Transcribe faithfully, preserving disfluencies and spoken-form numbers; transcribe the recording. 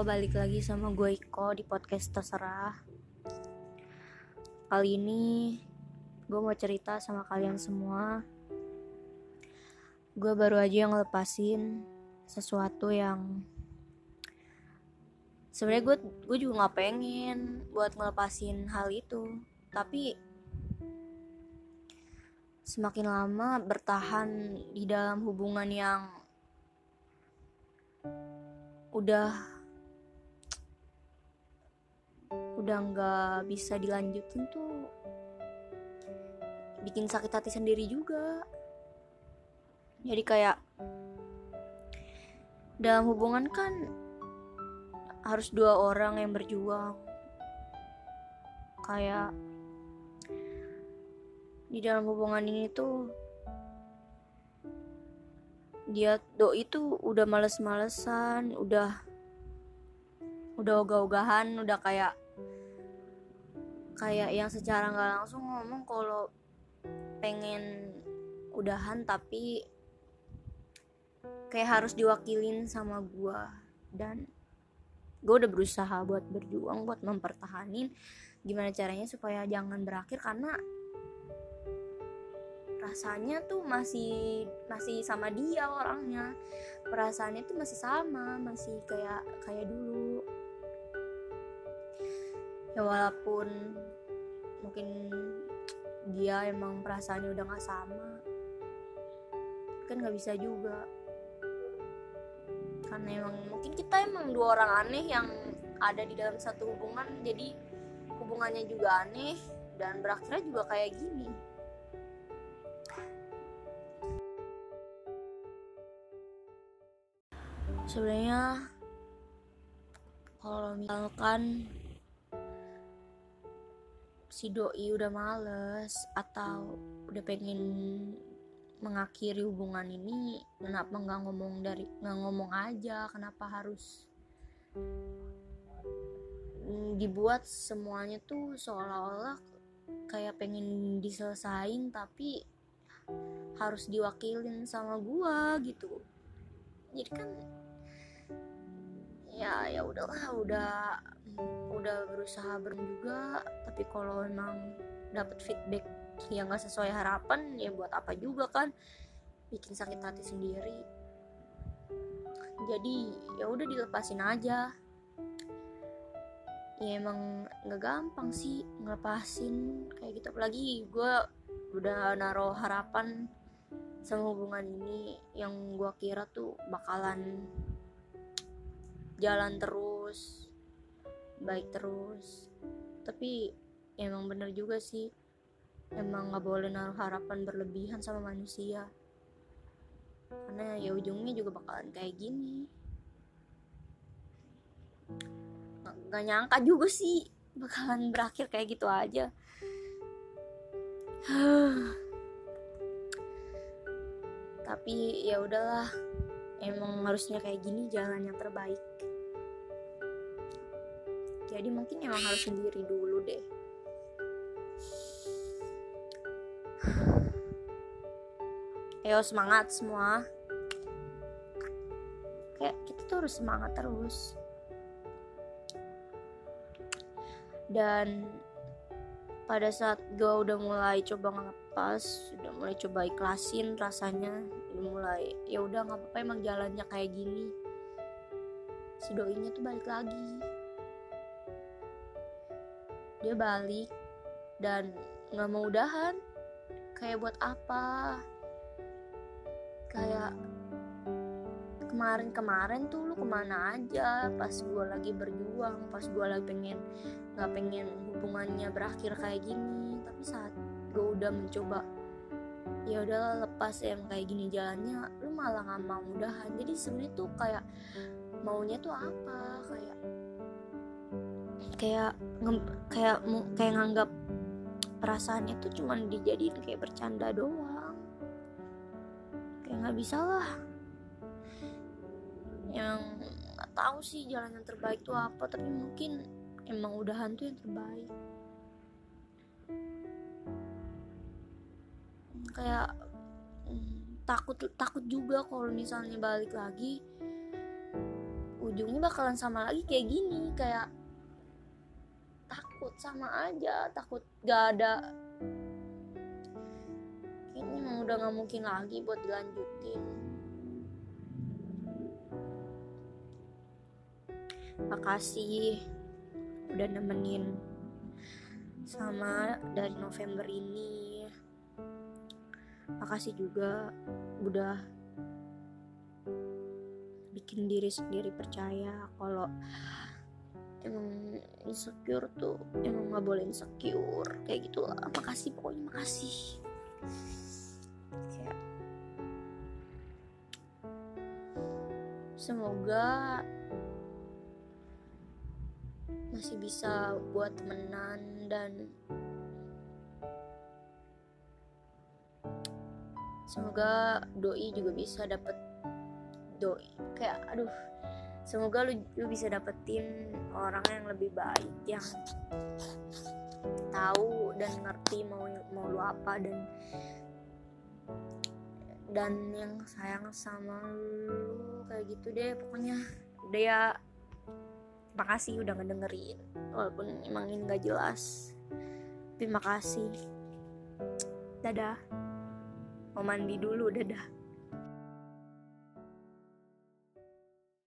balik lagi sama gue Iko di podcast Terserah. Kali ini gue mau cerita sama kalian semua. Gue baru aja ngelepasin sesuatu yang sebenarnya gue gue juga nggak pengen buat ngelepasin hal itu, tapi semakin lama bertahan di dalam hubungan yang udah udah nggak bisa dilanjutin tuh bikin sakit hati sendiri juga. Jadi kayak dalam hubungan kan harus dua orang yang berjuang. Kayak di dalam hubungan ini tuh dia doi itu udah males-malesan, udah udah ogah-ogahan, udah kayak kayak yang secara nggak langsung ngomong kalau pengen udahan, tapi kayak harus diwakilin sama gua. Dan gua udah berusaha buat berjuang, buat mempertahanin gimana caranya supaya jangan berakhir, karena rasanya tuh masih masih sama dia orangnya, perasaannya tuh masih sama, masih kayak kayak dulu ya. Walaupun mungkin dia emang perasaannya udah nggak sama, kan nggak bisa juga, karena emang mungkin kita emang dua orang aneh yang ada di dalam satu hubungan. Jadi hubungannya juga aneh dan berakhirnya juga kayak gini. Sebenarnya kalau misalkan si doi udah males atau udah pengen mengakhiri hubungan ini, kenapa nggak ngomong dari nggak ngomong aja? Kenapa harus dibuat semuanya tuh seolah-olah kayak pengen diselesain tapi harus diwakilin sama gua gitu? Jadi kan ya ya udahlah, udah udah berusaha berjuang juga, tapi kalau emang dapat feedback yang nggak sesuai harapan ya buat apa juga, kan bikin sakit hati sendiri. Jadi ya udah dilepasin aja. Ya emang nggak gampang sih ngelepasin kayak gitu, apalagi gue udah naruh harapan sama hubungan ini yang gue kira tuh bakalan jalan terus, baik terus. Tapi ya emang bener juga sih, emang gak boleh naruh harapan berlebihan sama manusia, karena ya ujungnya juga bakalan kayak gini. Gak, gak nyangka juga sih bakalan berakhir kayak gitu aja. Tapi ya udahlah, emang harusnya kayak gini jalan yang terbaik. Jadi mungkin emang harus sendiri dulu deh. Ayo semangat semua. Kayak kita tuh harus semangat terus. Dan pada saat gue udah mulai coba ngelepas, udah mulai coba ikhlasin rasanya, udah mulai ya udah nggak apa-apa emang jalannya kayak gini, si doinya tuh balik lagi. Dia balik dan nggak mau udahan. Kayak buat apa? Kayak kemarin-kemarin tuh lu kemana aja? Pas gue lagi berjuang, pas gue lagi pengen nggak pengen hubungannya berakhir kayak gini. Tapi saat gue udah mencoba, ya udahlah lepas yang kayak gini jalannya, lu malah nggak mau udahan. Jadi sebenarnya tuh kayak maunya tuh apa? Kayak kayak kayak kayak nganggap perasaannya tuh cuman dijadiin kayak bercanda doang. Kayak nggak bisa lah. Yang nggak tahu sih jalan yang terbaik tuh apa, tapi mungkin emang udahan tuh yang terbaik. Kayak takut takut juga kalau misalnya balik lagi ujung-ujungnya bakalan sama lagi kayak gini, kayak takut sama aja, takut gak ada. Ini udah gak mungkin lagi buat dilanjutin. Makasih udah nemenin sama dari November ini. Makasih juga udah bikin diri sendiri percaya kalau emang insecure tuh emang gak boleh insecure, kayak gitu lah. Makasih, pokoknya makasih. Semoga masih bisa buat temenan dan semoga doi juga bisa dapet doi kayak aduh semoga lu, lu bisa dapetin orang yang lebih baik, yang tahu dan ngerti mau mau lu apa dan dan yang sayang sama lu, kayak gitu deh pokoknya. Udah ya, makasih udah ngedengerin walaupun emang ini gak jelas, tapi makasih. Dadah, mau mandi dulu. Dadah.